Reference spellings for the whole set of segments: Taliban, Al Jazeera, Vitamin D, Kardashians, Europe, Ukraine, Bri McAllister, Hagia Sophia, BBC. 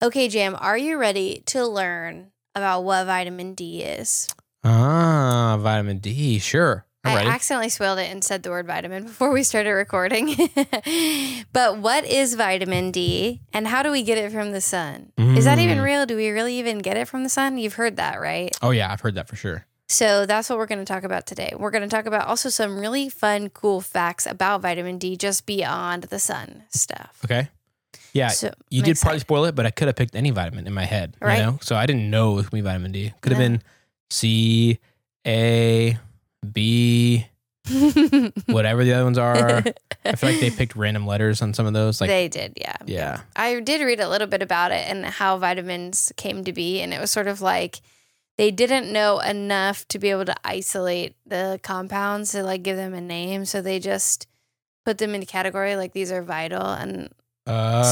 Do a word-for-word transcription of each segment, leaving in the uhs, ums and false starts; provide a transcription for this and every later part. Okay, Jam, are you ready to learn about what vitamin D is? Ah, vitamin D, sure. I'm I ready. accidentally spelled it and said the word vitamin before we started recording. But what is vitamin D and how do we get it from the sun? Mm. Is that even real? Do we really even get it from the sun? You've heard that, right? Oh, yeah, I've heard that for sure. So that's what we're going to talk about today. We're going to talk about also some really fun, cool facts about vitamin D just beyond the sun stuff. Okay. Yeah, so, you did probably sense. spoil it, but I could have picked any vitamin in my head, right? You know? So I didn't know it was going to be vitamin D. Could have no. been C, A, B, whatever the other ones are. I feel like they picked random letters on some of those. Like They did, yeah. Yeah. I did read a little bit about it and how vitamins came to be, and it was sort of like they didn't know enough to be able to isolate the compounds to like give them a name, so they just put them into category like these are vital and... Uh,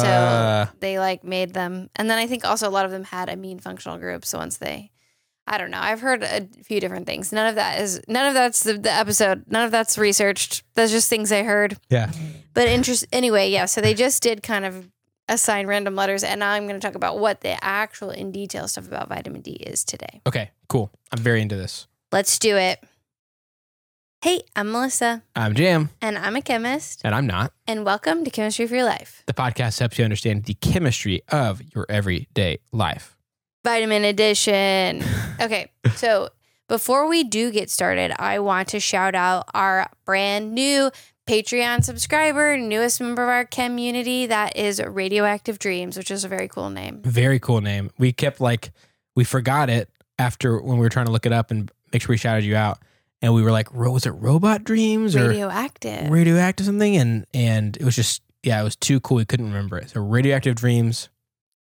so they like made them. And then I think also a lot of them had amine functional groups. So once they, I don't know, I've heard a few different things. None of that is, none of that's the, the episode. None of that's researched. That's just things I heard. Yeah. But interest anyway. Yeah. So they just did kind of assign random letters. And now I'm going to talk about what the actual in detail stuff about vitamin D is today. Okay, cool. I'm very into this. Let's do it. Hey, I'm Melissa. I'm Jam. And I'm a chemist. And I'm not. And welcome to Chemistry for Your Life. The podcast helps you understand the chemistry of your everyday life. Vitamin edition. Okay, so before we do get started, I want to shout out our brand new Patreon subscriber, newest member of our community. That is Radioactive Dreams, which is a very cool name. Very cool name. We kept like, we forgot it after when we were trying to look it up and make sure we shouted you out. And we were like, was it Robot Dreams or Radioactive? Radioactive something. And and it was just, yeah, it was too cool. We couldn't remember it. So Radioactive Dreams,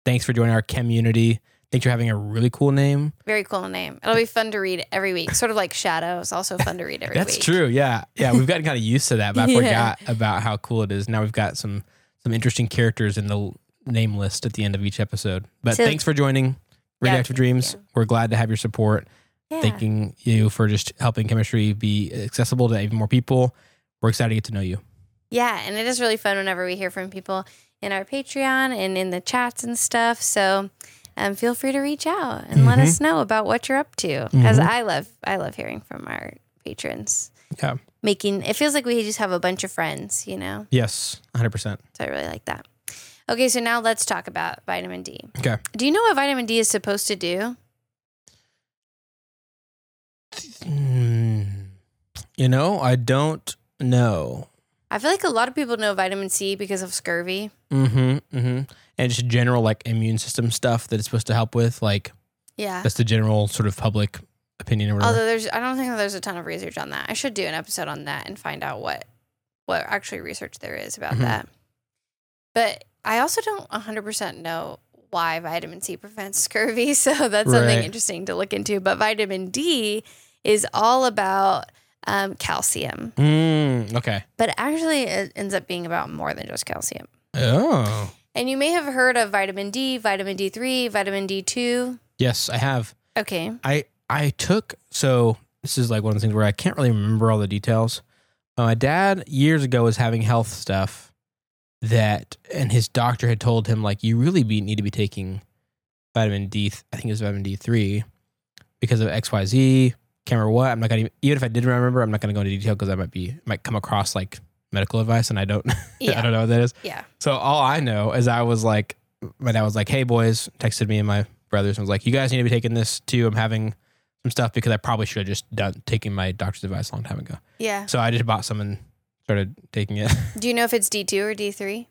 thanks for joining our community. Thanks for having a really cool name. Very cool name. It'll be fun to read every week. Sort of like Shadows, also fun to read every That's week. That's true, yeah. Yeah, we've gotten kind of used to that, but I yeah. forgot about how cool it is. Now we've got some some interesting characters in the name list at the end of each episode. But so, thanks for joining Radioactive yeah, Dreams. Yeah. We're glad to have your support. Yeah. Thanking you for just helping chemistry be accessible to even more people. We're excited to get to know you. Yeah, and it is really fun whenever we hear from people in our Patreon and in the chats and stuff. So um, feel free to reach out and mm-hmm. let us know about what you're up to. Mm-hmm. As I love, I love hearing from our patrons. Yeah, making it feels like we just have a bunch of friends, you know. Yes, one hundred percent. So I really like that. Okay, so now let's talk about vitamin D. Okay. Do you know what vitamin D is supposed to do? You know, I don't know. I feel like a lot of people know vitamin C because of scurvy. Mm-hmm, mm-hmm. And just general, like, immune system stuff that it's supposed to help with, like... Yeah. That's the general sort of public opinion or whatever. Although there's... I don't think there's a ton of research on that. I should do an episode on that and find out what, what actually research there is about mm-hmm. that. But I also don't one hundred percent know why vitamin C prevents scurvy, so that's right. something interesting to look into. But vitamin D is all about... Um, calcium. Mm, okay. But actually, it ends up being about more than just calcium. Oh. And you may have heard of vitamin D, vitamin D three, vitamin D two. Yes, I have. Okay. I, I took, so this is like one of the things where I can't really remember all the details. Uh, my dad years ago was having health stuff that, and his doctor had told him, like, you really be, need to be taking vitamin D, I think it was vitamin D three, because of X Y Z. Can't remember what. I'm not gonna even, even if I did remember, I'm not gonna go into detail because I might be might come across like medical advice and I don't yeah. I don't know what that is. Yeah. So all I know is I was like, my dad was like, hey boys, texted me and my brothers and was like, you guys need to be taking this too. I'm having some stuff because I probably should have just done taking my doctor's advice a long time ago. Yeah. So I just bought some and started taking it. Do you know if it's D two or D three?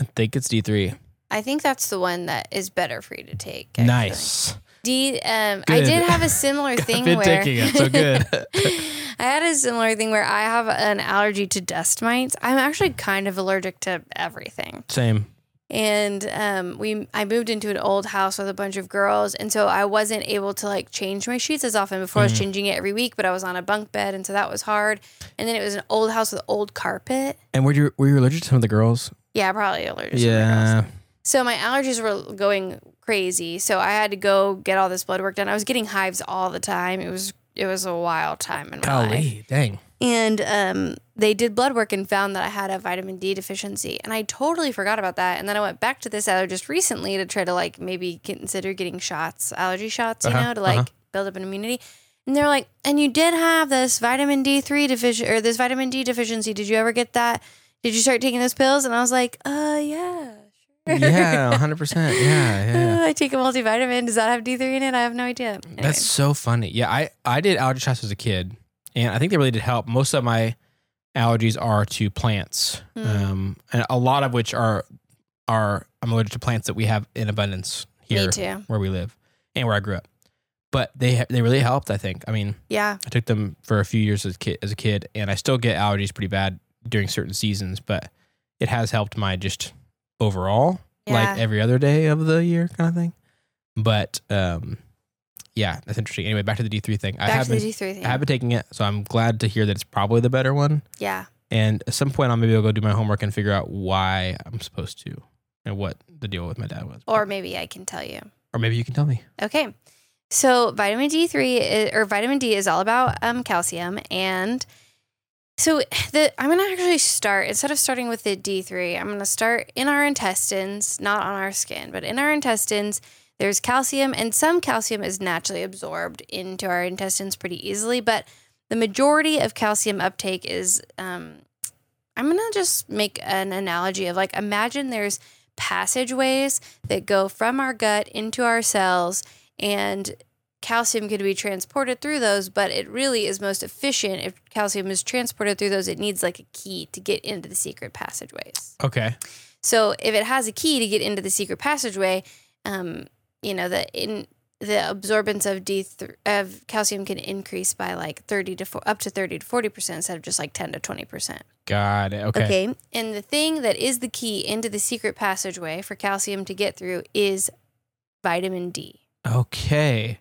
I think it's D three. I think that's the one that is better for you to take. Actually. Nice. D, um, I did have a similar thing I've been where taking it, so good. I had a similar thing where I have an allergy to dust mites. I'm actually kind of allergic to everything. Same. And um, we, I moved into an old house with a bunch of girls, and so I wasn't able to like change my sheets as often. Before mm. I was changing it every week, but I was on a bunk bed, and so that was hard. And then it was an old house with old carpet. And were you were you allergic to some of the girls? Yeah, probably allergic. Yeah. To the girls. So my allergies were going crazy. So I had to go get all this blood work done. I was getting hives all the time. It was it was a wild time in my Golly, life. Dang. And um, they did blood work and found that I had a vitamin D deficiency. And I totally forgot about that. And then I went back to this allergist recently to try to like maybe consider getting shots, allergy shots, you uh-huh, know, to like uh-huh. build up an immunity. And they're like, and you did have this vitamin D three deficiency or this vitamin D deficiency. Did you ever get that? Did you start taking those pills? And I was like, uh, yeah, sure. Yeah, one hundred percent. Yeah, yeah. Uh, I take a multivitamin. Does that have D three in it? I have no idea. Anyway. That's so funny. Yeah, I, I did allergy shots as a kid. And I think they really did help. Most of my allergies are to plants, mm. um, and a lot of which are are I'm allergic to plants that we have in abundance here where we live and where I grew up. But they they really helped, I think. I mean, yeah, I took them for a few years as a kid, as a kid, and I still get allergies pretty bad during certain seasons. But it has helped my just overall, yeah. like every other day of the year kind of thing. But um, yeah, that's interesting. Anyway, back to the D three thing. Back I have to been, the D three thing. I have been taking it, so I'm glad to hear that it's probably the better one. Yeah. And at some point, I'll maybe I'll go do my homework and figure out why I'm supposed to and what the deal with my dad was. Or maybe I can tell you. Or maybe you can tell me. Okay. So vitamin D three is, or vitamin D is all about um, calcium. And so the, I'm going to actually start, instead of starting with the D three, I'm going to start in our intestines, not on our skin, but in our intestines. There's calcium, and some calcium is naturally absorbed into our intestines pretty easily, but the majority of calcium uptake is, um, I'm going to just make an analogy of like, imagine there's passageways that go from our gut into our cells, and calcium could be transported through those, but it really is most efficient if calcium is transported through those. It needs like a key to get into the secret passageways. Okay. So if it has a key to get into the secret passageway, um, you know, the in the absorbance of D th- of calcium can increase by like thirty to fo- up to thirty to forty percent instead of just like ten to twenty percent. Got it. Okay. Okay. And the thing that is the key into the secret passageway for calcium to get through is vitamin D. Okay.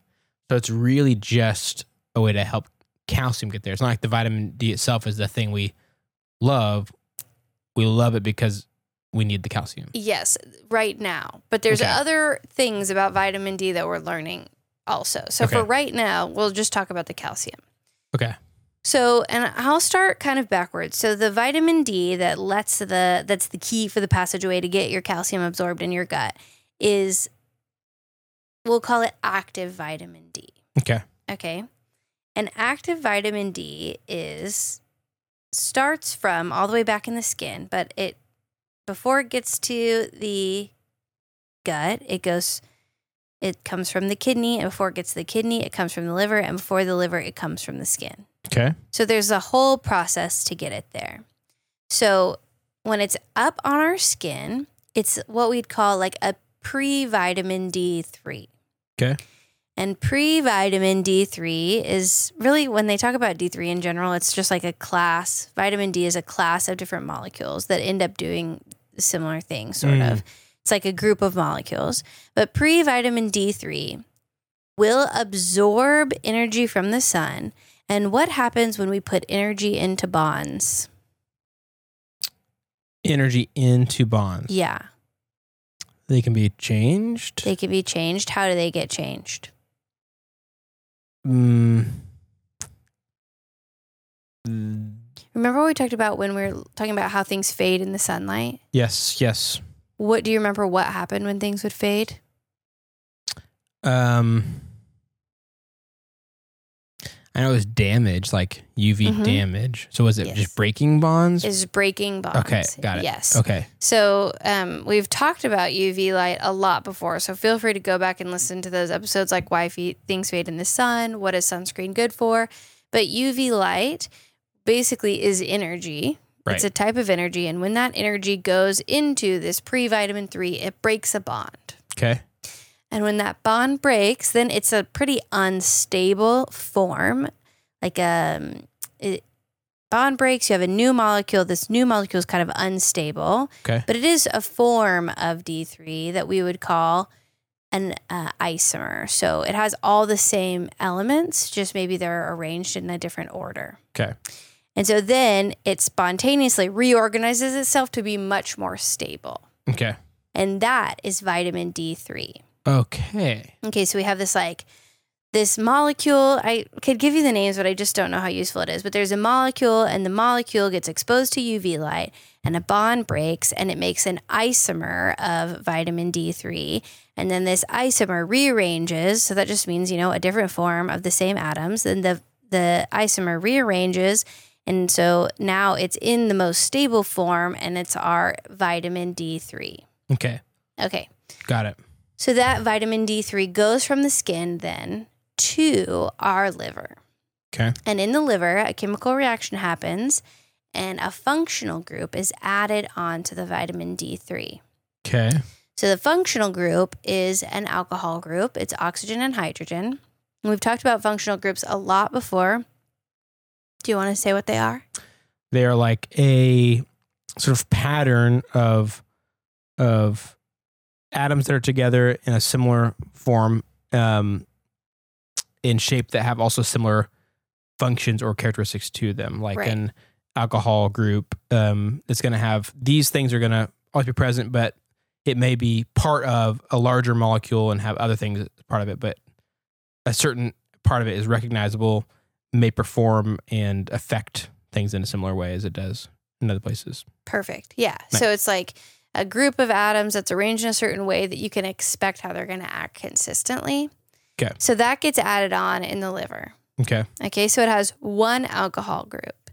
So it's really just a way to help calcium get there. It's not like the vitamin D itself is the thing we love. We love it because we need the calcium. Yes, right now. But there's okay. other things about vitamin D that we're learning also. So okay. for right now, we'll just talk about the calcium. Okay. So, and I'll start kind of backwards. So the vitamin D that lets the, that's the key for the passageway to get your calcium absorbed in your gut is, we'll call it active vitamin D. Okay. Okay. And active vitamin D is, starts from all the way back in the skin, but it, before it gets to the gut, it goes, it comes from the kidney. And before it gets to the kidney, it comes from the liver. And before the liver, it comes from the skin. Okay. So there's a whole process to get it there. So when it's up on our skin, it's what we'd call like a pre-vitamin D three. Okay. And pre-vitamin D three is really, when they talk about D three in general, it's just like a class. Vitamin D is a class of different molecules that end up doing similar things, sort mm. of. It's like a group of molecules. But pre-vitamin D three will absorb energy from the sun. And what happens when we put energy into bonds? Energy into bonds. Yeah. They can be changed? They can be changed. How do they get changed? Mm. Remember what we talked about when we were talking about how things fade in the sunlight? Yes, yes. What do you remember what happened when things would fade? Um, I know it was damage, like U V mm-hmm. damage. So was it yes. just breaking bonds? It's breaking bonds. Okay, got it. Yes. Okay. So um, we've talked about U V light a lot before, so feel free to go back and listen to those episodes like why fe- things fade in the sun, what is sunscreen good for. But U V light basically is energy. Right. It's a type of energy, and when that energy goes into this pre-vitamin three, it breaks a bond. Okay. And when that bond breaks, then it's a pretty unstable form. Like a it, bond breaks, you have a new molecule. This new molecule is kind of unstable. Okay. But it is a form of D three that we would call an uh, isomer. So it has all the same elements, just maybe they're arranged in a different order. Okay. And so then it spontaneously reorganizes itself to be much more stable. Okay. And that is vitamin D three. Okay. Okay, so we have this like this molecule, I could give you the names, but I just don't know how useful it is. But there's a molecule, and the molecule gets exposed to U V light, and a bond breaks, and it makes an isomer of vitamin D three. And then this isomer rearranges, so that just means, you know, a different form of the same atoms. Then the the isomer rearranges, and so now it's in the most stable form, and it's our vitamin D three. Okay. Okay. Got it. So that vitamin D three goes from the skin then to our liver. Okay. And in the liver, a chemical reaction happens, and a functional group is added onto the vitamin D three. Okay. So the functional group is an alcohol group. It's oxygen and hydrogen. And we've talked about functional groups a lot before. Do you want to say what they are? They are like a sort of pattern of of atoms that are together in a similar form, um, in shape, that have also similar functions or characteristics to them, like right. an alcohol group. Um, it's going to have, these things are going to always be present, but it may be part of a larger molecule and have other things as part of it, but a certain part of it is recognizable, may perform and affect things in a similar way as it does in other places. Perfect. Yeah. Nice. So it's like a group of atoms that's arranged in a certain way that you can expect how they're going to act consistently. Okay. So that gets added on in the liver. Okay. Okay. So it has one alcohol group.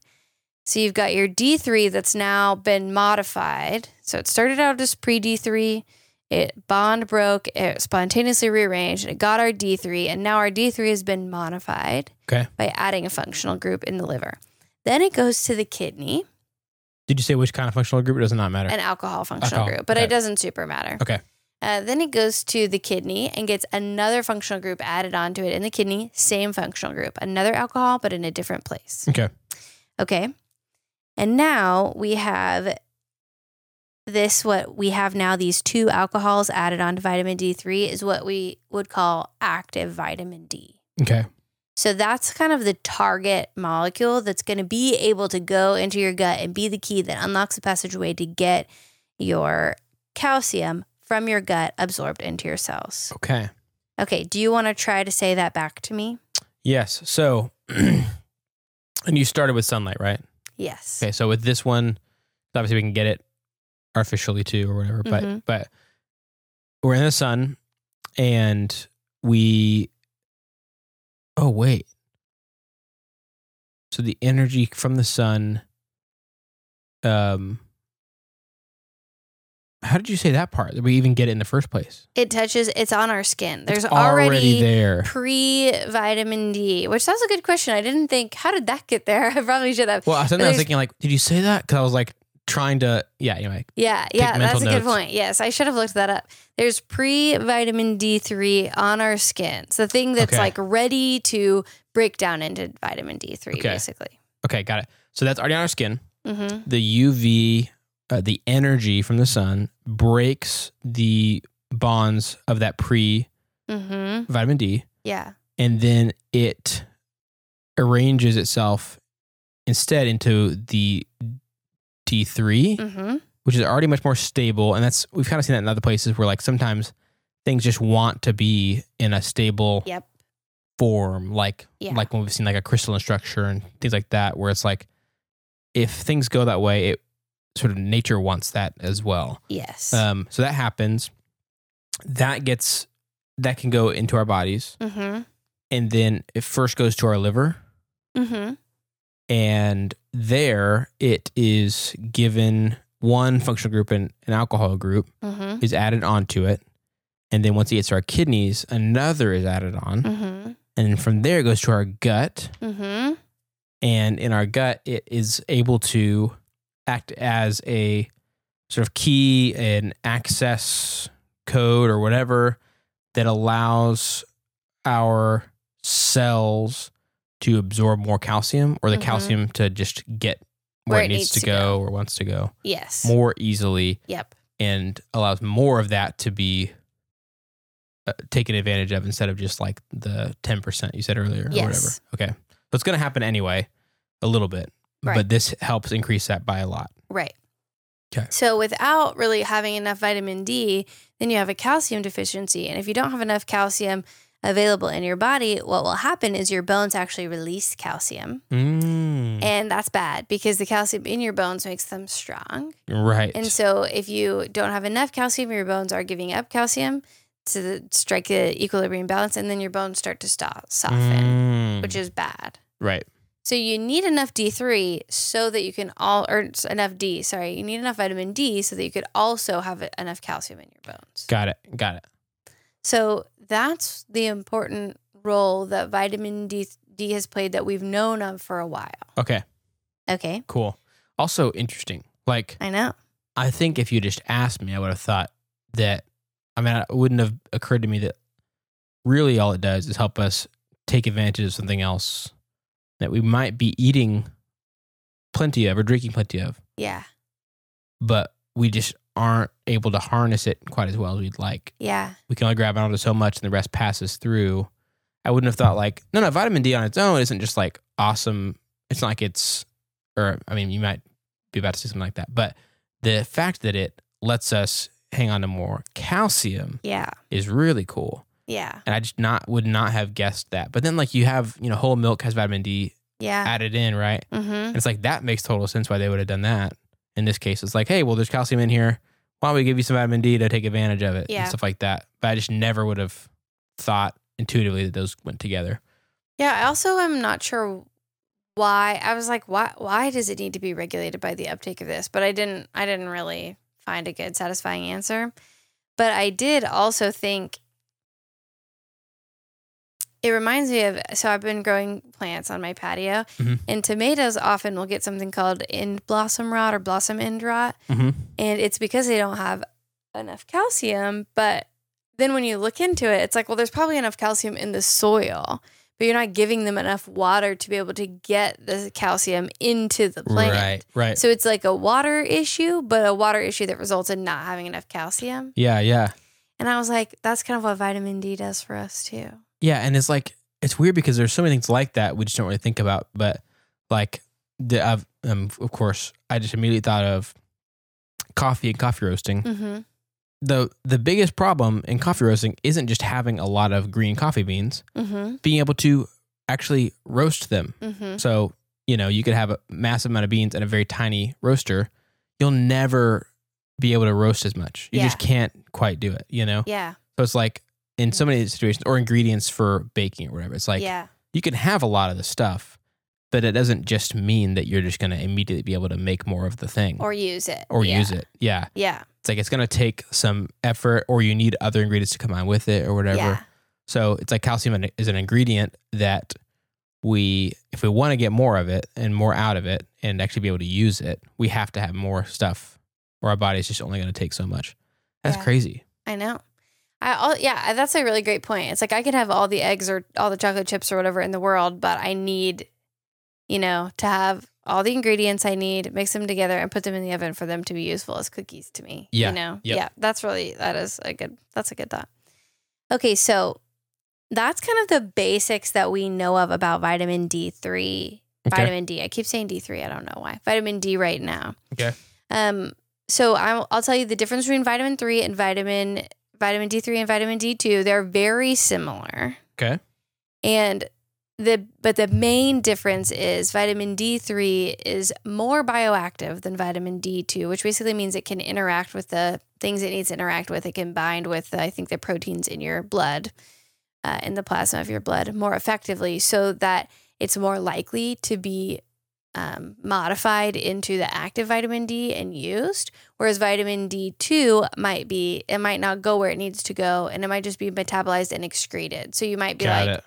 So you've got your D three that's now been modified. So it started out as pre-D three, it bond broke, it spontaneously rearranged, and it got our D three, and now our D three has been modified okay. by adding a functional group in the liver. Then it goes to the kidney. Did you say which kind of functional group? It does not matter. An alcohol functional alcohol. group, but okay. it doesn't super matter. Okay. Uh, then it goes to the kidney and gets another functional group added onto it in the kidney, same functional group, another alcohol, but in a different place. Okay. Okay. And now we have this, what we have now, these two alcohols added on to vitamin D three is what we would call active vitamin D. Okay. So that's kind of the target molecule that's going to be able to go into your gut and be the key that unlocks the passageway to get your calcium from your gut absorbed into your cells. Okay. Okay. Do you want to try to say that back to me? Yes. So, and you started with sunlight, right? Yes. Okay, so with this one, obviously we can get it artificially too or whatever, but mm-hmm. but we're in the sun and we, oh wait. So the energy from the sun, um, how did you say that part? Did we even get it in the first place? It touches, it's on our skin. There's it's already, already there. Pre-vitamin D, which that's a good question. I didn't think, how did that get there? I probably should have. Well, I, I was thinking like, did you say that? Because I was like trying to, yeah, you know, like, yeah, yeah, that's notes. a good point. Yes, I should have looked that up. There's pre-vitamin D three on our skin. It's the thing that's okay. like ready to break down into vitamin D three, okay. basically. Okay, got it. So that's already on our skin. Mm-hmm. The U V... Uh, the energy from the sun breaks the bonds of that pre mm-hmm. vitamin D. Yeah. And then it arranges itself instead into the D three, mm-hmm. which is already much more stable. And that's, we've kind of seen that in other places where like sometimes things just want to be in a stable yep. form. Like, yeah. like when we've seen like a crystalline structure and things like that, where it's like, if things go that way, it, sort of nature wants that as well. Yes. Um, so that happens. That gets, that can go into our bodies. Mm-hmm. And then it first goes to our liver. Mm-hmm. And there it is given one functional group and an alcohol group mm-hmm. is added onto it. And then once it gets to our kidneys, another is added on. Mm-hmm. And from there it goes to our gut. Mm-hmm. And in our gut, it is able to act as a sort of key and access code or whatever that allows our cells to absorb more calcium or the mm-hmm. calcium to just get where, where it, it needs, needs to, to go, go or wants to go. Yes. More easily. Yep. And allows more of that to be uh, taken advantage of instead of just like the ten percent you said earlier yes. or whatever. Okay. So it's going to happen anyway, a little bit. Right. But this helps increase that by a lot. Right. Okay. So without really having enough vitamin D, then you have a calcium deficiency. And if you don't have enough calcium, available in your body, what will happen is your bones actually release calcium. Mm. And that's bad because the calcium in your bones makes them strong. Right. And so if you don't have enough calcium, your bones are giving up calcium to the, strike the equilibrium balance, and then your bones start to stop, soften, mm. which is bad. Right. So you need enough D three so that you can all, or enough D, sorry, you need enough vitamin D so that you could also have enough calcium in your bones. Got it. Got it. So that's the important role that vitamin D, D has played that we've known of for a while. Okay. Okay. Cool. Also interesting. Like, I know. I think if you just asked me, I would have thought that, I mean, it wouldn't have occurred to me that really all it does is help us take advantage of something else that we might be eating plenty of or drinking plenty of. Yeah. But we just aren't able to harness it quite as well as we'd like. Yeah. We can only grab onto so much and the rest passes through. I wouldn't have thought like, no, no, vitamin D on its own isn't just like awesome. It's not like it's, or I mean, you might be about to say something like that, but the fact that it lets us hang on to more calcium yeah. is really cool. Yeah. And I just not would not have guessed that. But then like you have, you know, whole milk has vitamin D yeah. added in, right? Mm-hmm. And it's like that makes total sense why they would have done that. In this case, it's like, hey, well, there's calcium in here. Why don't we give you some vitamin D to take advantage of it yeah. and stuff like that? But I just never would have thought intuitively that those went together. Yeah. I also am not sure why. I was like, why why does it need to be regulated by the uptake of this? But I didn't I didn't really find a good satisfying answer. But I did also think it reminds me of, so I've been growing plants on my patio, mm-hmm. and tomatoes often will get something called end blossom rot or blossom end rot, mm-hmm. and it's because they don't have enough calcium, but then when you look into it, it's like, well, there's probably enough calcium in the soil, but you're not giving them enough water to be able to get the calcium into the plant. Right, right. So it's like a water issue, but a water issue that results in not having enough calcium. Yeah, yeah. And I was like, that's kind of what vitamin D does for us too. Yeah, and it's like, it's weird because there's so many things like that we just don't really think about, but like, the, I've, um, of course, I just immediately thought of coffee and coffee roasting. Mm-hmm. The the biggest problem in coffee roasting isn't just having a lot of green coffee beans, mm-hmm. being able to actually roast them. Mm-hmm. So, you know, you could have a massive amount of beans and a very tiny roaster. You'll never be able to roast as much. You yeah. just can't quite do it, you know? Yeah. So it's like, in so many situations, or ingredients for baking or whatever. It's like, yeah. you can have a lot of the stuff, but it doesn't just mean that you're just going to immediately be able to make more of the thing. Or use it. Or yeah. use it. Yeah. Yeah. It's like, it's going to take some effort, or you need other ingredients to combine with it or whatever. Yeah. So it's like calcium is an ingredient that we, if we want to get more of it and more out of it and actually be able to use it, we have to have more stuff, or our body's just only going to take so much. That's yeah. crazy. I know. I all, yeah, that's a really great point. It's like I could have all the eggs or all the chocolate chips or whatever in the world, but I need, you know, to have all the ingredients I need, mix them together, and put them in the oven for them to be useful as cookies to me. Yeah, you know, yep. yeah, that's really that is a good that's a good thought. Okay, so that's kind of the basics that we know of about vitamin D three, okay. vitamin D. I keep saying D three. I don't know why. Vitamin D right now. Okay. Um. So I'll, I'll tell you the difference between vitamin three and vitamin. Vitamin D three and vitamin D two, they're very similar. Okay. And the but the main difference is vitamin D three is more bioactive than vitamin D two, which basically means it can interact with the things it needs to interact with. It can bind with, I think, the proteins in your blood, uh, in the plasma of your blood more effectively, so that it's more likely to be Um, modified into the active vitamin D and used, whereas vitamin D two might be, it might not go where it needs to go, and it might just be metabolized and excreted. So you might be Got like it.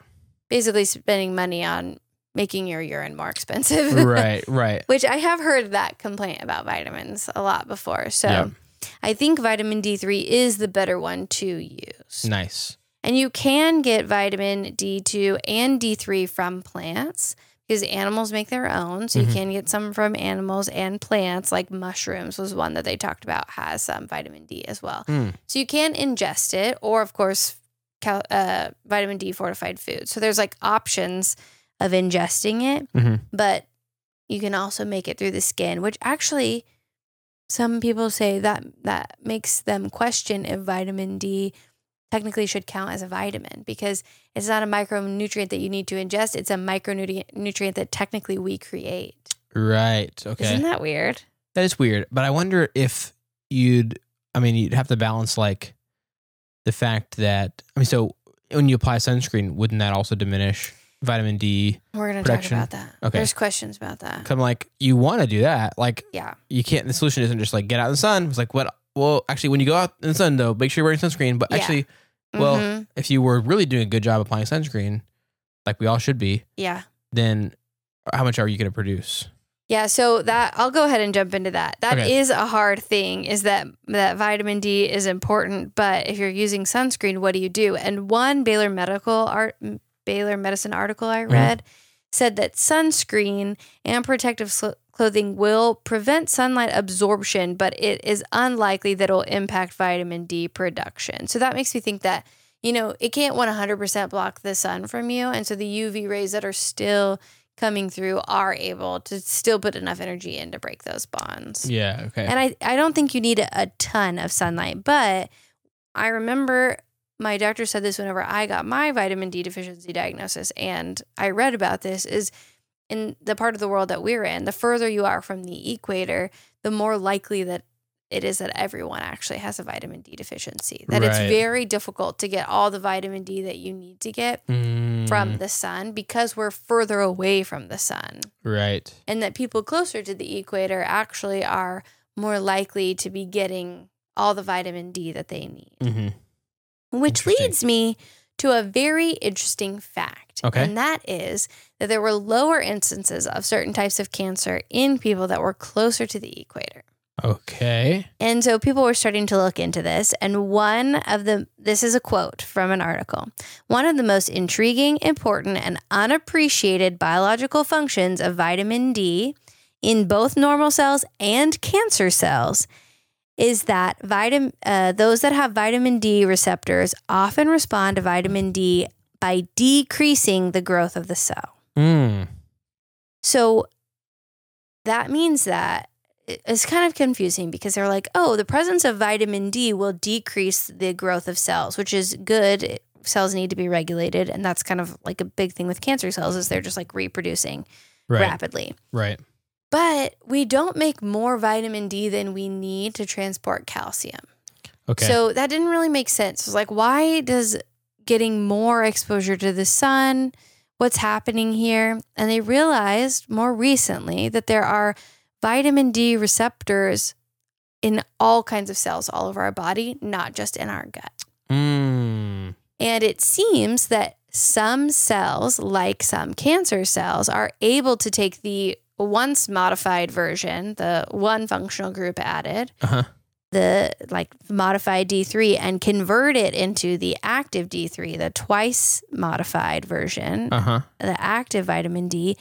basically spending money on making your urine more expensive. Right, right. Which I have heard that complaint about vitamins a lot before. So yep. I think vitamin D three is the better one to use. Nice. And you can get vitamin D two and D three from plants, because animals make their own, so you mm-hmm. can get some from animals and plants, like mushrooms was one that they talked about has some vitamin D as well. Mm. So you can ingest it, or of course, cal- uh, vitamin D fortified food. So there's like options of ingesting it, mm-hmm. but you can also make it through the skin, which actually some people say that that makes them question if vitamin D technically should count as a vitamin because it's not a micronutrient that you need to ingest. It's a micronutrient that technically we create. Right. Okay. Isn't that weird? That is weird. But I wonder if you'd, I mean, you'd have to balance like the fact that, I mean, so when you apply sunscreen, wouldn't that also diminish vitamin D We're going to talk about that. Okay. There's questions about that. I'm like, you want to do that. Like, yeah, you can't, the solution isn't just like get out in the sun. It's like, what? Well, actually, when you go out in the sun, though, make sure you're wearing sunscreen. But yeah. actually, well, mm-hmm. if you were really doing a good job applying sunscreen, like we all should be, yeah, then how much are you going to produce? Yeah, so that I'll go ahead and jump into that. That okay. is a hard thing, is that that vitamin D is important, but if you're using sunscreen, what do you do? And one Baylor Medical art, Baylor Medicine article I read mm-hmm. said that sunscreen and protective sl- clothing will prevent sunlight absorption, but it is unlikely that it will impact vitamin D production. So that makes me think that, you know, it can't one hundred percent block the sun from you, and so the U V rays that are still coming through are able to still put enough energy in to break those bonds. Yeah, okay. And I, I don't think you need a, a ton of sunlight, but I remember my doctor said this whenever I got my vitamin D deficiency diagnosis, and I read about this, is in the part of the world that we're in, the further you are from the equator, the more likely that it is that everyone actually has a vitamin D deficiency, that right. it's very difficult to get all the vitamin D that you need to get mm. from the sun because we're further away from the sun. Right. And that people closer to the equator actually are more likely to be getting all the vitamin D that they need. Mm-hmm. Which leads me to a very interesting fact. Okay. And that is that there were lower instances of certain types of cancer in people that were closer to the equator. Okay. And so people were starting to look into this, and one of the, this is a quote from an article, one of the most intriguing, important, and unappreciated biological functions of vitamin D in both normal cells and cancer cells is that vitamin, uh, those that have vitamin D receptors often respond to vitamin D by decreasing the growth of the cell. Mm. So that means that it's kind of confusing because they're like, oh, the presence of vitamin D will decrease the growth of cells, which is good. Cells need to be regulated. And that's kind of like a big thing with cancer cells, is they're just like reproducing right. rapidly. Right. But we don't make more vitamin D than we need to transport calcium. Okay. So that didn't really make sense. It was like, why does getting more exposure to the sun, what's happening here? And they realized more recently that there are vitamin D receptors in all kinds of cells all over our body, not just in our gut. Mm. And it seems that some cells, like some cancer cells, are able to take the once modified version, the one functional group added, uh-huh. the like modified D three, and convert it into the active D three, the twice modified version, uh-huh. the active vitamin D.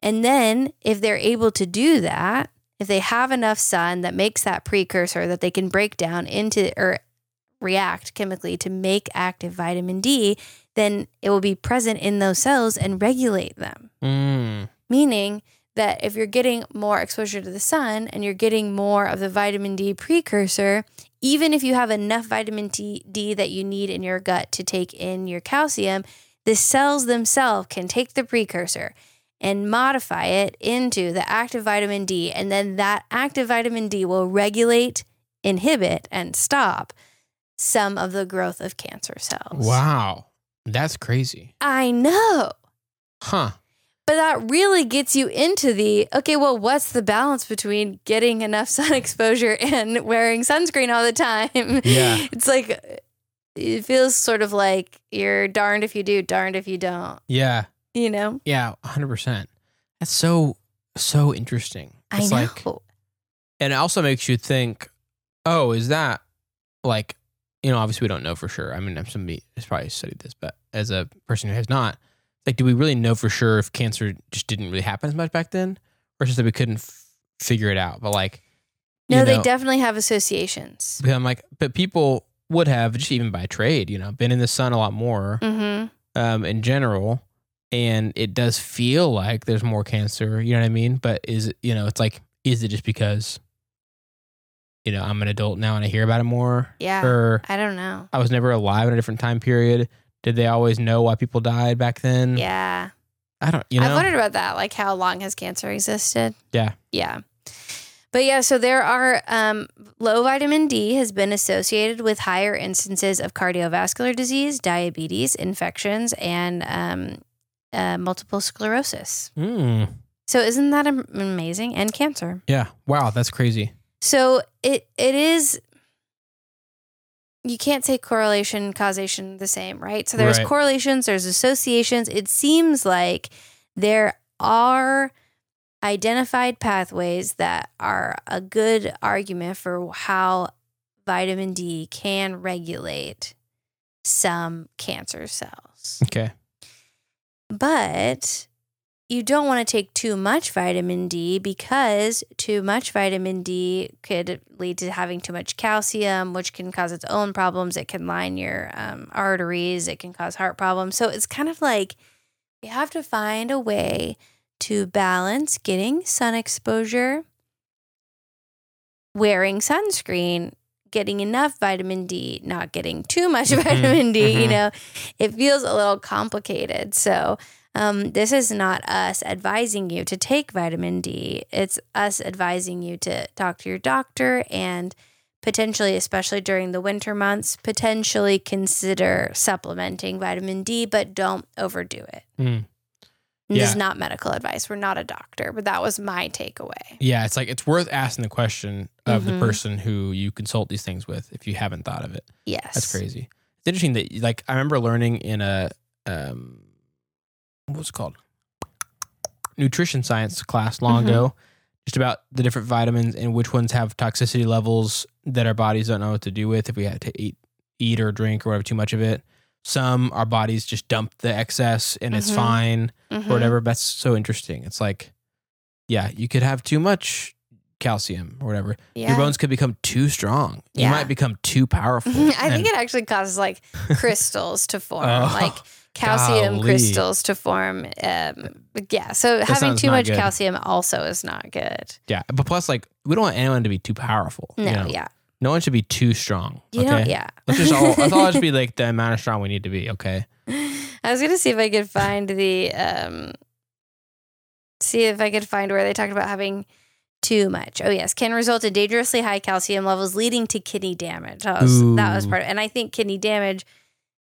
And then if they're able to do that, if they have enough sun that makes that precursor that they can break down into or react chemically to make active vitamin D, then it will be present in those cells and regulate them. Mm. Meaning that if you're getting more exposure to the sun and you're getting more of the vitamin D precursor, even if you have enough vitamin D that you need in your gut to take in your calcium, the cells themselves can take the precursor and modify it into the active vitamin D. And then that active vitamin D will regulate, inhibit, and stop some of the growth of cancer cells. Wow. That's crazy. I know. Huh. But that really gets you into the, okay, well, what's the balance between getting enough sun exposure and wearing sunscreen all the time? Yeah. It's like, it feels sort of like you're darned if you do, darned if you don't. Yeah. You know? Yeah, one hundred percent. That's so, so interesting. It's I know. Like, and it also makes you think, oh, is that like, you know, obviously we don't know for sure. I mean, I'm somebody who's probably studied this, but as a person who has not, like, do we really know for sure if cancer just didn't really happen as much back then? Or just that we couldn't f- figure it out? But like, no, you know, they definitely have associations. But I'm like, but people would have, just even by trade, you know, been in the sun a lot more mm-hmm. um, in general. And it does feel like there's more cancer, you know what I mean? But is it, you know, it's like, is it just because you know, I'm an adult now and I hear about it more? Yeah. Or I don't know. I was never alive in a different time period. Did they always know why people died back then? Yeah. I don't, you know. I've wondered about that, like how long has cancer existed? Yeah. Yeah. But yeah, so there are, um, low vitamin D has been associated with higher instances of cardiovascular disease, diabetes, infections, and um, uh, multiple sclerosis. Mm. So isn't that amazing? And cancer. Yeah. Wow, that's crazy. So it it is, you can't say correlation, causation the same, right? So there's right. correlations, there's associations. It seems like there are identified pathways that are a good argument for how vitamin D can regulate some cancer cells. Okay. But you don't want to take too much vitamin D, because too much vitamin D could lead to having too much calcium, which can cause its own problems. It can line your um, arteries. It can cause heart problems. So it's kind of like you have to find a way to balance getting sun exposure, wearing sunscreen, getting enough vitamin D, not getting too much mm-hmm. vitamin D, mm-hmm. you know, it feels a little complicated. So um, this is not us advising you to take vitamin D. It's us advising you to talk to your doctor and potentially, especially during the winter months, potentially consider supplementing vitamin D, but don't overdo it. Mm. Yeah. This is not medical advice. We're not a doctor, but that was my takeaway. Yeah, it's like it's worth asking the question of mm-hmm. the person who you consult these things with if you haven't thought of it. Yes. That's crazy. It's interesting that, like, I remember learning in a, um, what was it called? Nutrition science class long mm-hmm. ago, just about the different vitamins and which ones have toxicity levels that our bodies don't know what to do with if we had to eat, eat or drink or whatever too much of it. Some, our bodies just dump the excess and mm-hmm. it's fine mm-hmm. or whatever. That's so interesting. It's like, yeah, you could have too much calcium or whatever. Yeah. Your bones could become too strong. Yeah. You might become too powerful. I think it actually causes like crystals to form, oh, like calcium golly. crystals to form. Um, yeah. So that having too much good. calcium also is not good. Yeah. But plus, like, we don't want anyone to be too powerful. No, you know? yeah. No one should be too strong. You okay? know, yeah. Let's just all, let's all just be like the amount of strong we need to be, okay? I was going to see if I could find the, um, see if I could find where they talked about having too much. Oh, yes. Can result in dangerously high calcium levels leading to kidney damage. That was, that was part of it. And I think kidney damage,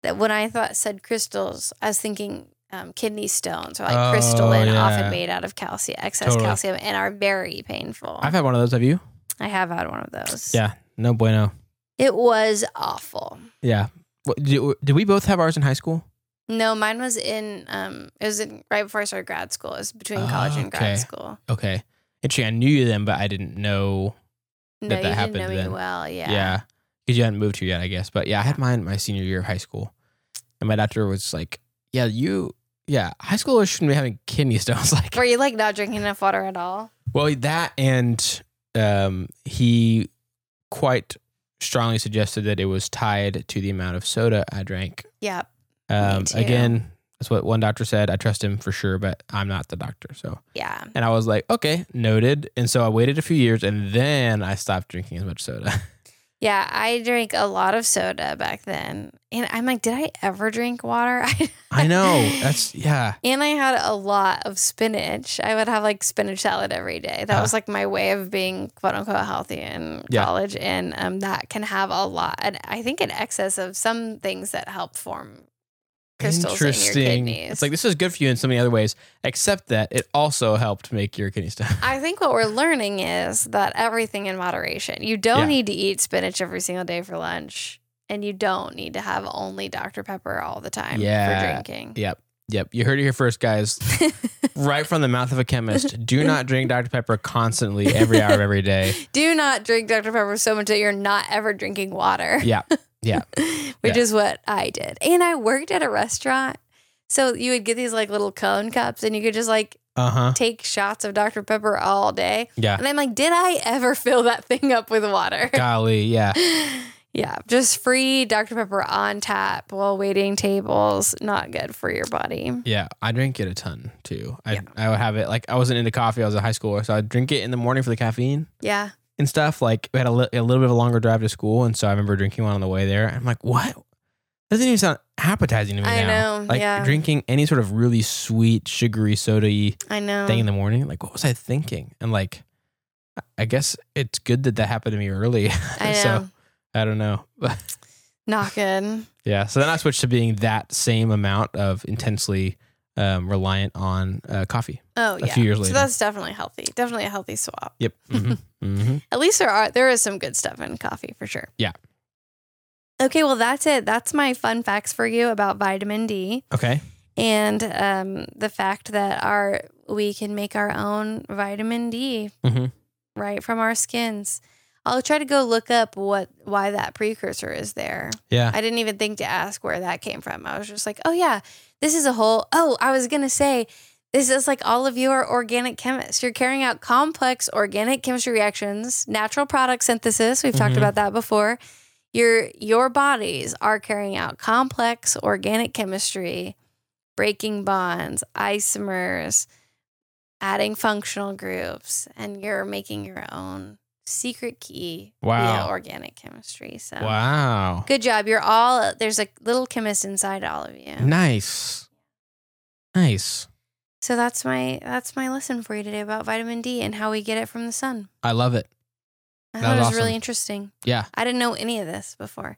that when I thought said crystals, I was thinking um, kidney stones or like oh, crystalline, yeah. often made out of calcium, excess totally. calcium, and are very painful. I've had one of those. Have you? I have had one of those. Yeah. No bueno. It was awful. Yeah. What, did, did we both have ours in high school? No, mine was in, um, it was in, right before I started grad school. It was between oh, college and okay. grad school. Okay. Actually, I knew you then, but I didn't know that no, that you happened didn't know then. Me well, yeah. Yeah. Because you hadn't moved here yet, I guess. But yeah, I had mine my senior year of high school. And my doctor was like, yeah, you, yeah, high schoolers shouldn't be having kidney stones. Like, were you like not drinking enough water at all? Well, that and um, he... quite strongly suggested that it was tied to the amount of soda I drank. Yeah. Um, again, that's what one doctor said. I trust him for sure, but I'm not the doctor. So yeah. And I was like, okay, noted. And so I waited a few years and then I stopped drinking as much soda. Yeah. I drank a lot of soda back then. And I'm like, did I ever drink water? I know. That's yeah. And I had a lot of spinach. I would have like spinach salad every day. That uh, was like my way of being quote unquote healthy in yeah. college. And um, that can have a lot. And I think an excess of some things that help form crystals in your kidneys. It's like, this is good for you in so many other ways, except that it also helped make your kidney stone. I think what we're learning is that everything in moderation. You don't yeah. need to eat spinach every single day for lunch, and you don't need to have only Doctor Pepper all the time yeah. for drinking. Yep. Yep. You heard it here first, guys. Right from the mouth of a chemist. Do not drink Doctor Pepper constantly every hour of every day. Do not drink Doctor Pepper so much that you're not ever drinking water. Yeah. Yeah. Which yeah. is what I did. And I worked at a restaurant. So you would get these like little cone cups and you could just like uh-huh. take shots of Doctor Pepper all day. Yeah. And I'm like, did I ever fill that thing up with water? Golly, yeah. Yeah. Just free Doctor Pepper on tap while waiting tables. Not good for your body. Yeah. I drink it a ton too. I yeah. I would have it like I wasn't into coffee. I was in high school. So I'd drink it in the morning for the caffeine. Yeah. and stuff. Like we had a, li- a little bit of a longer drive to school. And so I remember drinking one on the way there. I'm like, what? Doesn't even sound appetizing to me I now. Know, like yeah. drinking any sort of really sweet, sugary, soda-y I know. thing in the morning. Like, what was I thinking? And like, I guess it's good that that happened to me early. I know. So I don't know. Not good. Yeah. So then I switched to being that same amount of intensely um, reliant on uh, coffee. Oh, a yeah. A few years later. So that's definitely healthy. Definitely a healthy swap. Yep. Mm-hmm. mm-hmm. At least there are there is some good stuff in coffee for sure. Yeah. Okay, well, that's it. That's my fun facts for you about vitamin D. Okay. And um, the fact that our we can make our own vitamin D mm-hmm. right from our skins. I'll try to go look up what why that precursor is there. Yeah. I didn't even think to ask where that came from. I was just like, oh, yeah, this is a whole. Oh, I was going to say, this is like all of you are organic chemists. You're carrying out complex organic chemistry reactions, natural product synthesis. We've mm-hmm. talked about that before. Your your bodies are carrying out complex organic chemistry, breaking bonds, isomers, adding functional groups, and you're making your own secret key wow. via organic chemistry. So wow, good job. You're all there's a little chemist inside all of you. Nice, nice. So that's my that's my lesson for you today about vitamin D and how we get it from the sun. I love it. I that thought was it was awesome. Really interesting. Yeah. I didn't know any of this before.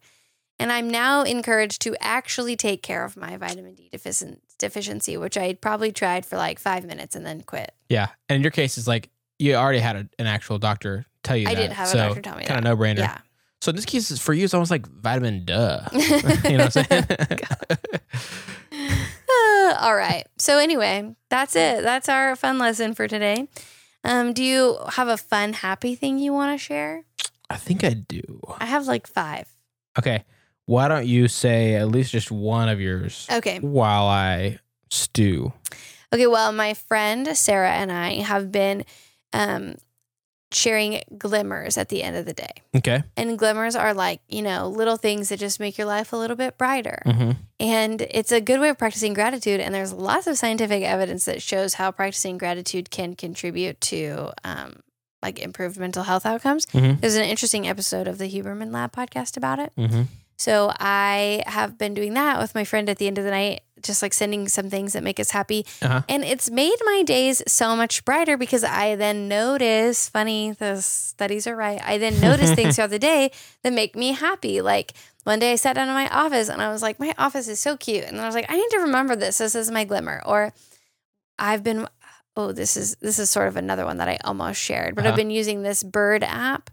And I'm now encouraged to actually take care of my vitamin D defici- deficiency, which I probably tried for like five minutes and then quit. Yeah. And in your case, it's like you already had a, an actual doctor tell you I that. I did have so a doctor tell me that. Kind of no-brainer. Yeah. So in this case, for you, it's almost like vitamin duh. You know what I'm saying? uh, all right. So anyway, that's it. That's our fun lesson for today. Um, do you have a fun, happy thing you want to share? I think I do. I have like five. Okay. Why don't you say at least just one of yours? Okay. While I stew. Okay. Well, my friend Sarah and I have been um, sharing glimmers at the end of the day. Okay. And glimmers are like, you know, little things that just make your life a little bit brighter. Mm-hmm. And it's a good way of practicing gratitude. And there's lots of scientific evidence that shows how practicing gratitude can contribute to um, like improved mental health outcomes. Mm-hmm. There's an interesting episode of the Huberman Lab podcast about it. Mm-hmm. So I have been doing that with my friend at the end of the night, just like sending some things that make us happy. Uh-huh. And it's made my days so much brighter because I then notice, funny, the studies are right. I then notice things throughout the day that make me happy. Like, one day I sat down in my office and I was like, my office is so cute. And I was like, I need to remember this. This is my glimmer. Or I've been, oh, this is this is sort of another one that I almost shared. But uh-huh. I've been using this bird app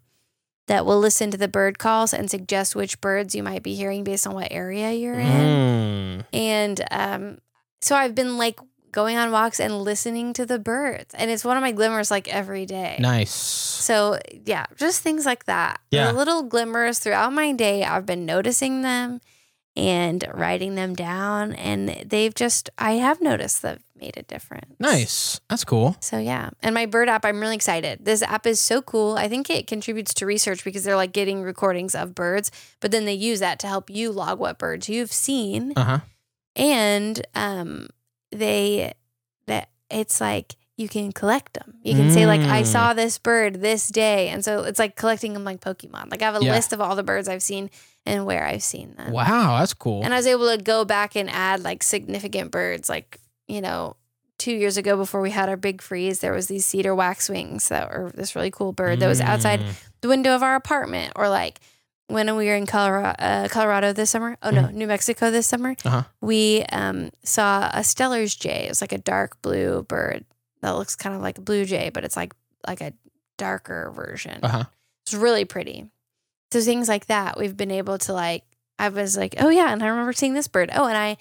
that will listen to the bird calls and suggest which birds you might be hearing based on what area you're in. Mm. And um, so I've been like going on walks and listening to the birds. And it's one of my glimmers like every day. Nice. So yeah, just things like that. Yeah. The little glimmers throughout my day, I've been noticing them and writing them down. And they've just, I have noticed that made a difference. Nice. That's cool. So yeah. And my bird app, I'm really excited. This app is so cool. I think it contributes to research because they're like getting recordings of birds, but then they use that to help you log what birds you've seen. Uh-huh. And um, they, that it's like, you can collect them. You can mm. say like, I saw this bird this day. And so it's like collecting them like Pokemon. Like I have a yeah. list of all the birds I've seen and where I've seen them. Wow. That's cool. And I was able to go back and add like significant birds. Like, you know, two years ago before we had our big freeze, there was these cedar waxwings that were this really cool bird that was outside mm. the window of our apartment. Or like when we were in Colorado, uh, Colorado this summer, oh no, mm. New Mexico this summer, uh-huh. we um, saw a Stellar's jay. It was like a dark blue bird. That looks kind of like a blue jay, but it's like like a darker version. Uh-huh. It's really pretty. So things like that, we've been able to like, I was like, oh yeah, and I remember seeing this bird. Oh, and I,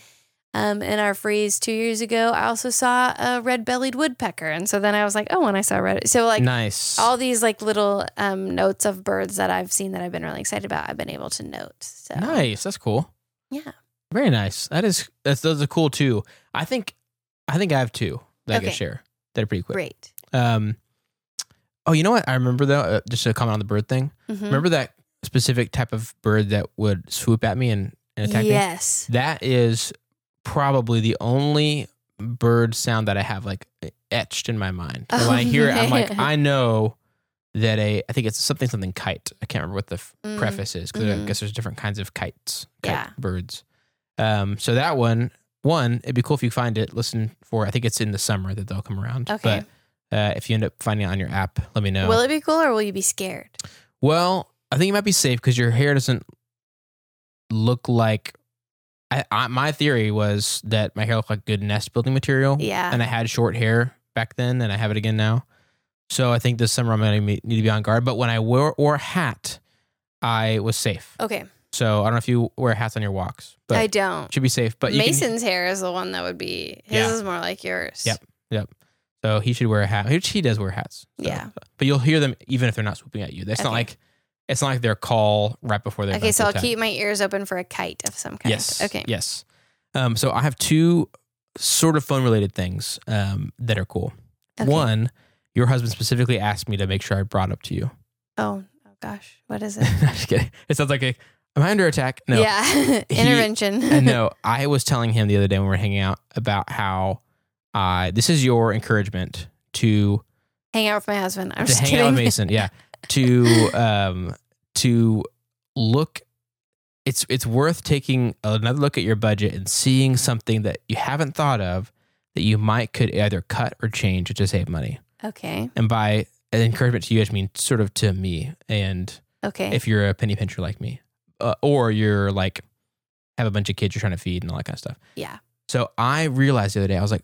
um, in our freeze two years ago, I also saw a red-bellied woodpecker. And so then I was like, oh, and I saw red. So like nice. All these like little um, notes of birds that I've seen that I've been really excited about, I've been able to note. So nice. That's cool. Yeah. Very nice. That is, that's, those are cool too. I think, I think I have two that okay. I can share. That are pretty quick. Great. Um, oh, you know what? I remember though, uh, just to comment on the bird thing. Mm-hmm. Remember that specific type of bird that would swoop at me and, and attack yes. me? Yes. That is probably the only bird sound that I have like etched in my mind. Oh, when I hear yeah. it, I'm like, I know that a, I think it's something, something kite. I can't remember what the f- mm. preface is, because mm-hmm. I guess there's different kinds of kites, kite yeah. birds. Um, so that one, one, it'd be cool if you find it, listen for, I think it's in the summer that they'll come around. Okay. But uh, if you end up finding it on your app, let me know. Will it be cool or will you be scared? Well, I think it might be safe because your hair doesn't look like, I, I, my theory was that my hair looked like good nest building material. Yeah. And I had short hair back then and I have it again now. So I think this summer I'm going to need to be on guard. But when I wore, wore a hat, I was safe. Okay. So I don't know if you wear hats on your walks. But I don't. Should be safe. But you Mason's can, hair is the one that would be, his yeah. is more like yours. Yep. Yep. So he should wear a hat. He does wear hats. So. Yeah. But you'll hear them even if they're not swooping at you. That's okay. not like, it's not like their call right before they're Okay, so I'll time. keep my ears open for a kite of some kind. Yes. Okay. Yes. Um, so I have two sort of phone related things um, that are cool. Okay. One, your husband specifically asked me to make sure I brought up to you. Oh, oh gosh. What is it? I'm just kidding. It sounds like a, am I under attack? No. Yeah. Intervention. he, no, I was telling him the other day when we were hanging out about how uh, this is your encouragement to hang out with my husband. I'm to just hang kidding. out with Mason. Yeah. to um to look it's it's worth taking another look at your budget and seeing something that you haven't thought of that you might could either cut or change to save money. Okay. And by an encouragement to you, I just mean sort of to me, and okay, if you're a penny pincher like me, uh, or you're like have a bunch of kids you're trying to feed and all that kind of stuff. Yeah. So I realized the other day, I was like,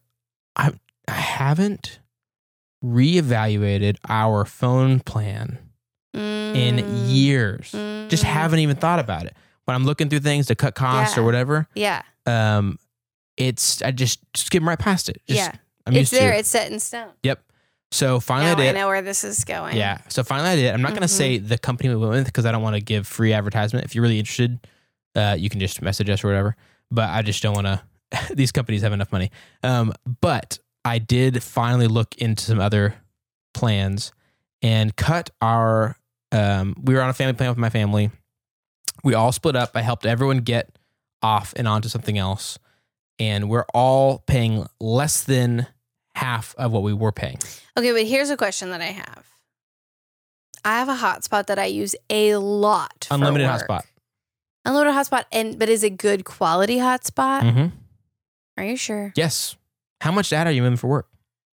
I I haven't reevaluated our phone plan mm. in years. Mm. Just haven't even thought about it. When I'm looking through things to cut costs yeah. or whatever, yeah, um, it's I just skim right past it. Just, yeah, I'm it's used there. To it. It's set in stone. Yep. So finally, now I did. I know where this is going. Yeah. So finally, I did. I'm not mm-hmm. going to say the company we went with because I don't want to give free advertisement. If you're really interested, uh, you can just message us or whatever. But I just don't want to. These companies have enough money. Um, but I did finally look into some other plans and cut our, um, we were on a family plan with my family. We all split up. I helped everyone get off and onto something else. And we're all paying less than half of what we were paying. Okay, but here's a question that I have. I have a hotspot that I use a lot for Unlimited work. hotspot. Unlimited hotspot, and but is it good quality hotspot? Mm-hmm. Are you sure? Yes. How much data are you in for work?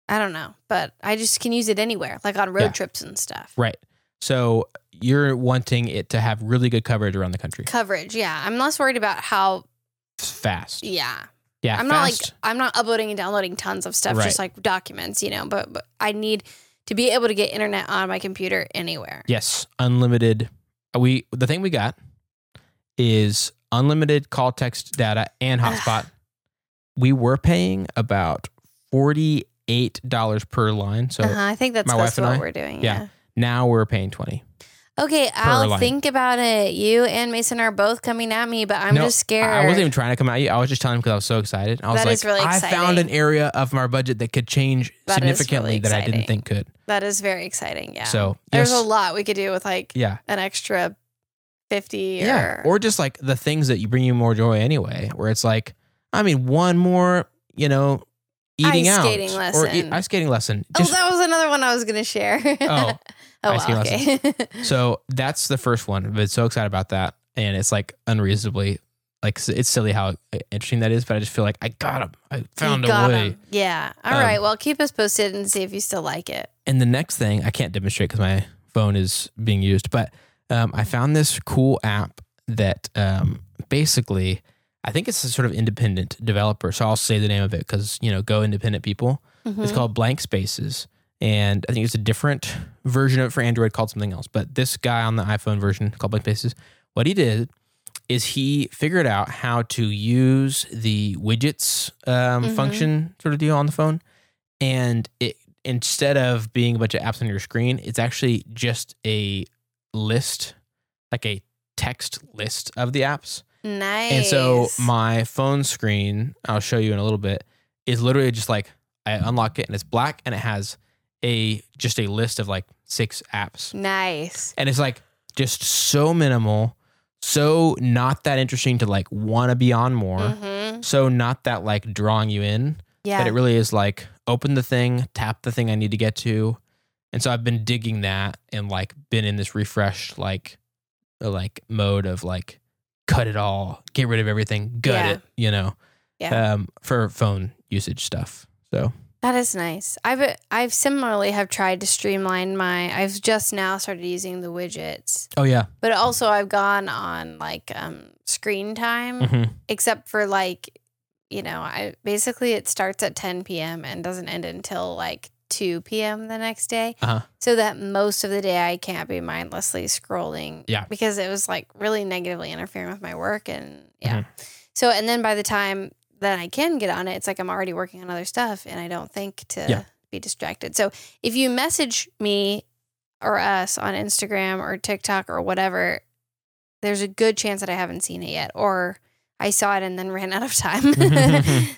I don't know, but I just can use it anywhere, like on road yeah. trips and stuff. Right. So you're wanting it to have really good coverage around the country. Coverage, yeah. I'm less worried about how fast. Yeah. Yeah. I'm fast. not like I'm not uploading and downloading tons of stuff, right. just like documents, you know. But, but I need to be able to get internet on my computer anywhere. Yes, unlimited. We the thing we got is unlimited call, text, data, and hotspot. We were paying about forty-eight dollars per line. So uh-huh, I think that's what I, we're doing. Yeah. yeah. Now we're paying twenty dollars. Okay. I'll line. think about it. You and Mason are both coming at me, but I'm no, just scared. I wasn't even trying to come at you. I was just telling him because I was so excited. I was that like, is really I exciting. found an area of my budget that could change that significantly really that I didn't think could. That is very exciting. Yeah. So there's yes. a lot we could do with like yeah. an extra fifty yeah. or. Or just like the things that you bring you more joy anyway, where it's like, I mean, one more, you know, eating out. Ice skating out lesson. Or e- ice skating lesson. Just, oh, that was another one I was going to share. oh, oh ice well, skating okay. lesson. So that's the first one. I've been so excited about that. And it's like unreasonably, like it's silly how interesting that is. But I just feel like I got him. I found you a way. Him. Yeah. All um, right. Well, keep us posted and see if you still like it. And the next thing, I can't demonstrate because my phone is being used. But um, I found this cool app that um, basically... I think it's a sort of independent developer. So I'll say the name of it because, you know, go independent people. Mm-hmm. It's called Blank Spaces. And I think it's a different version of it for Android called something else. But this guy on the iPhone version called Blank Spaces, what he did is he figured out how to use the widgets um, mm-hmm. function sort of deal on the phone. And it instead of being a bunch of apps on your screen, it's actually just a list, like a text list of the apps. Nice. And so my phone screen, I'll show you in a little bit, is literally just like I unlock it and it's black and it has a just a list of like six apps. Nice. And it's like just so minimal, so not that interesting to like want to be on more, mm-hmm. so not that like drawing you in. Yeah. But it really is like open the thing, tap the thing I need to get to, And so I've been digging that and like been in this refresh, like, like mode of like, cut it all, get rid of everything, gut yeah. it, you know, yeah. um, for phone usage stuff. So that is nice. I've, I've similarly have tried to streamline my, I've just now started using the widgets. Oh yeah. But also I've gone on like, um, screen time, mm-hmm. except for like, you know, I basically it starts at ten p.m. and doesn't end until like two p.m. the next day, uh-huh. so that most of the day I can't be mindlessly scrolling. Yeah, because it was like really negatively interfering with my work, and yeah. Mm-hmm. So and then by the time that I can get on it, it's like I'm already working on other stuff, and I don't think to yeah. be distracted. So if you message me or us on Instagram or TikTok or whatever, there's a good chance that I haven't seen it yet, or I saw it and then ran out of time.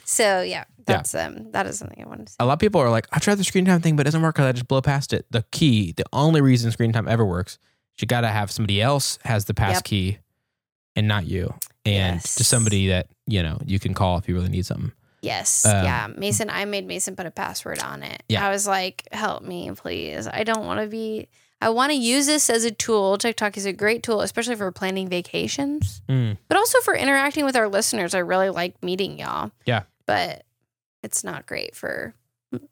So yeah, that's yeah. um, that is something I wanted to say. A lot of people are like, I tried the screen time thing, but it doesn't work because I just blow past it. The key, the only reason screen time ever works, is you got to have somebody else has the pass yep. key, and not you, and yes. to somebody that you know you can call if you really need something. Yes, um, yeah, Mason. I made Mason put a password on it. Yeah. I was like, help me, please. I don't want to be. I want to use this as a tool. TikTok is a great tool, especially for planning vacations, mm. but also for interacting with our listeners. I really like meeting y'all. Yeah. But it's not great for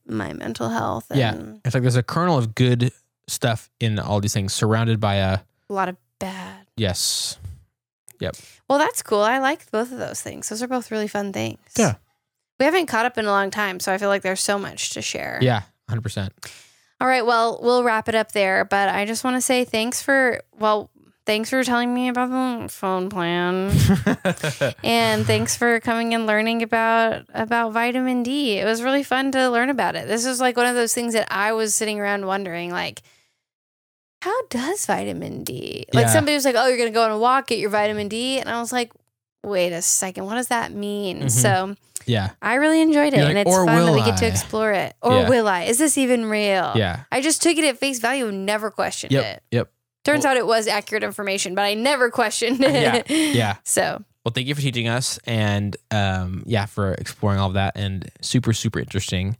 my mental health. And yeah. It's like there's a kernel of good stuff in all these things surrounded by a... a lot of bad. Yes. Yep. Well, that's cool. I like both of those things. Those are both really fun things. Yeah. We haven't caught up in a long time, so I feel like there's so much to share. Yeah, one hundred percent. All right, well, we'll wrap it up there, but I just want to say thanks for, well, thanks for telling me about the phone plan, and thanks for coming and learning about about vitamin D. It was really fun to learn about it. This is like one of those things that I was sitting around wondering, like, how does vitamin D? Like yeah. somebody was like, oh, you're going to go on a walk, get your vitamin D. And I was like, wait a second, what does that mean? Mm-hmm. So yeah, I really enjoyed it, like, and it's fun that we get I? to explore it. Or yeah. will I? Is this even real? Yeah, I just took it at face value and never questioned yep. it. Yep. Turns well, out it was accurate information, but I never questioned it. Yeah. Yeah. So well, thank you for teaching us, and um, yeah, for exploring all of that, and super super interesting.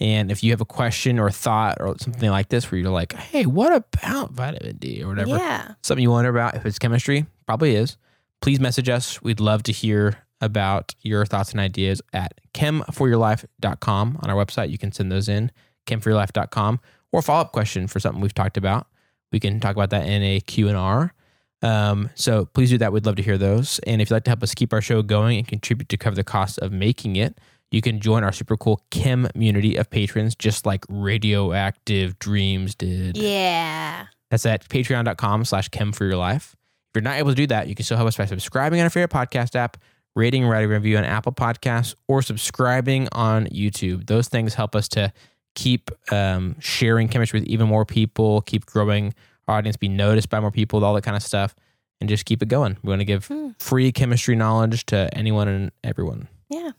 And if you have a question or a thought or something like this, where you're like, hey, what about vitamin D or whatever? Yeah. Something you wonder about? If it's chemistry, probably is. Please message us. We'd love to hear about your thoughts and ideas at chem for your life dot com. On our website, you can send those in, chem for your life dot com, or a follow-up question for something we've talked about. We can talk about that in a Q and R. Um, so please do that. We'd love to hear those. And if you'd like to help us keep our show going and contribute to cover the cost of making it, you can join our super cool chem community of patrons, just like Radioactive Dreams did. Yeah. That's at patreon dot com slash chem for your life. If you're not able to do that, you can still help us by subscribing on our favorite podcast app, rating, writing a review on Apple Podcasts, or subscribing on YouTube. Those things help us to keep um, sharing chemistry with even more people, keep growing our audience, be noticed by more people, all that kind of stuff, and just keep it going. We want to give hmm. free chemistry knowledge to anyone and everyone. Yeah.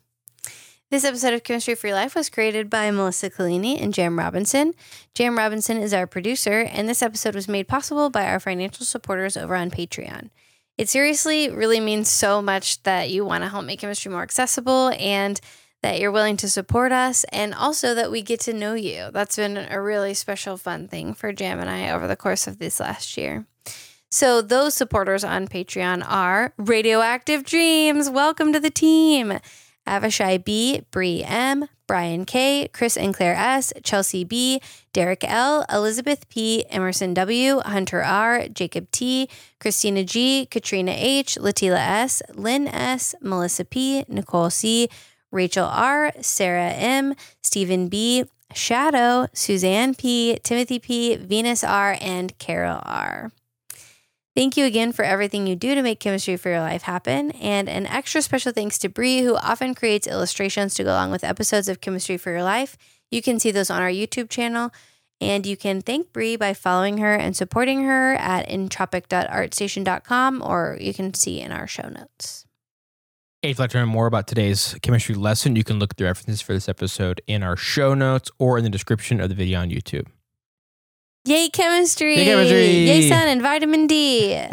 This episode of Chemistry for Your Life was created by Melissa Collini and Jam Robinson. Jam Robinson is our producer, and this episode was made possible by our financial supporters over on Patreon. It seriously really means so much that you want to help make chemistry more accessible, and that you're willing to support us, and also that we get to know you. That's been a really special, fun thing for Jam and I over the course of this last year. So those supporters on Patreon are Radioactive Dreams. Welcome to the team. Avishai B, Bri M, Brian K, Chris and Claire S, Chelsea B, Derek L, Elizabeth P, Emerson W, Hunter R, Jacob T, Christina G, Katrina H, Latila S, Lynn S, Melissa P, Nicole C, Rachel R, Sarah M, Stephen B, Shadow, Suzanne P, Timothy P, Venus R, and Carol R. Thank you again for everything you do to make Chemistry for Your Life happen. And an extra special thanks to Bri, who often creates illustrations to go along with episodes of Chemistry for Your Life. You can see those on our YouTube channel. And you can thank Bri by following her and supporting her at entr o pic dot art station dot com, or you can see in our show notes. If you'd like to learn more about today's chemistry lesson, you can look at the references for this episode in our show notes or in the description of the video on YouTube. Yay, chemistry! Yay, chemistry! Yay, sun and vitamin D!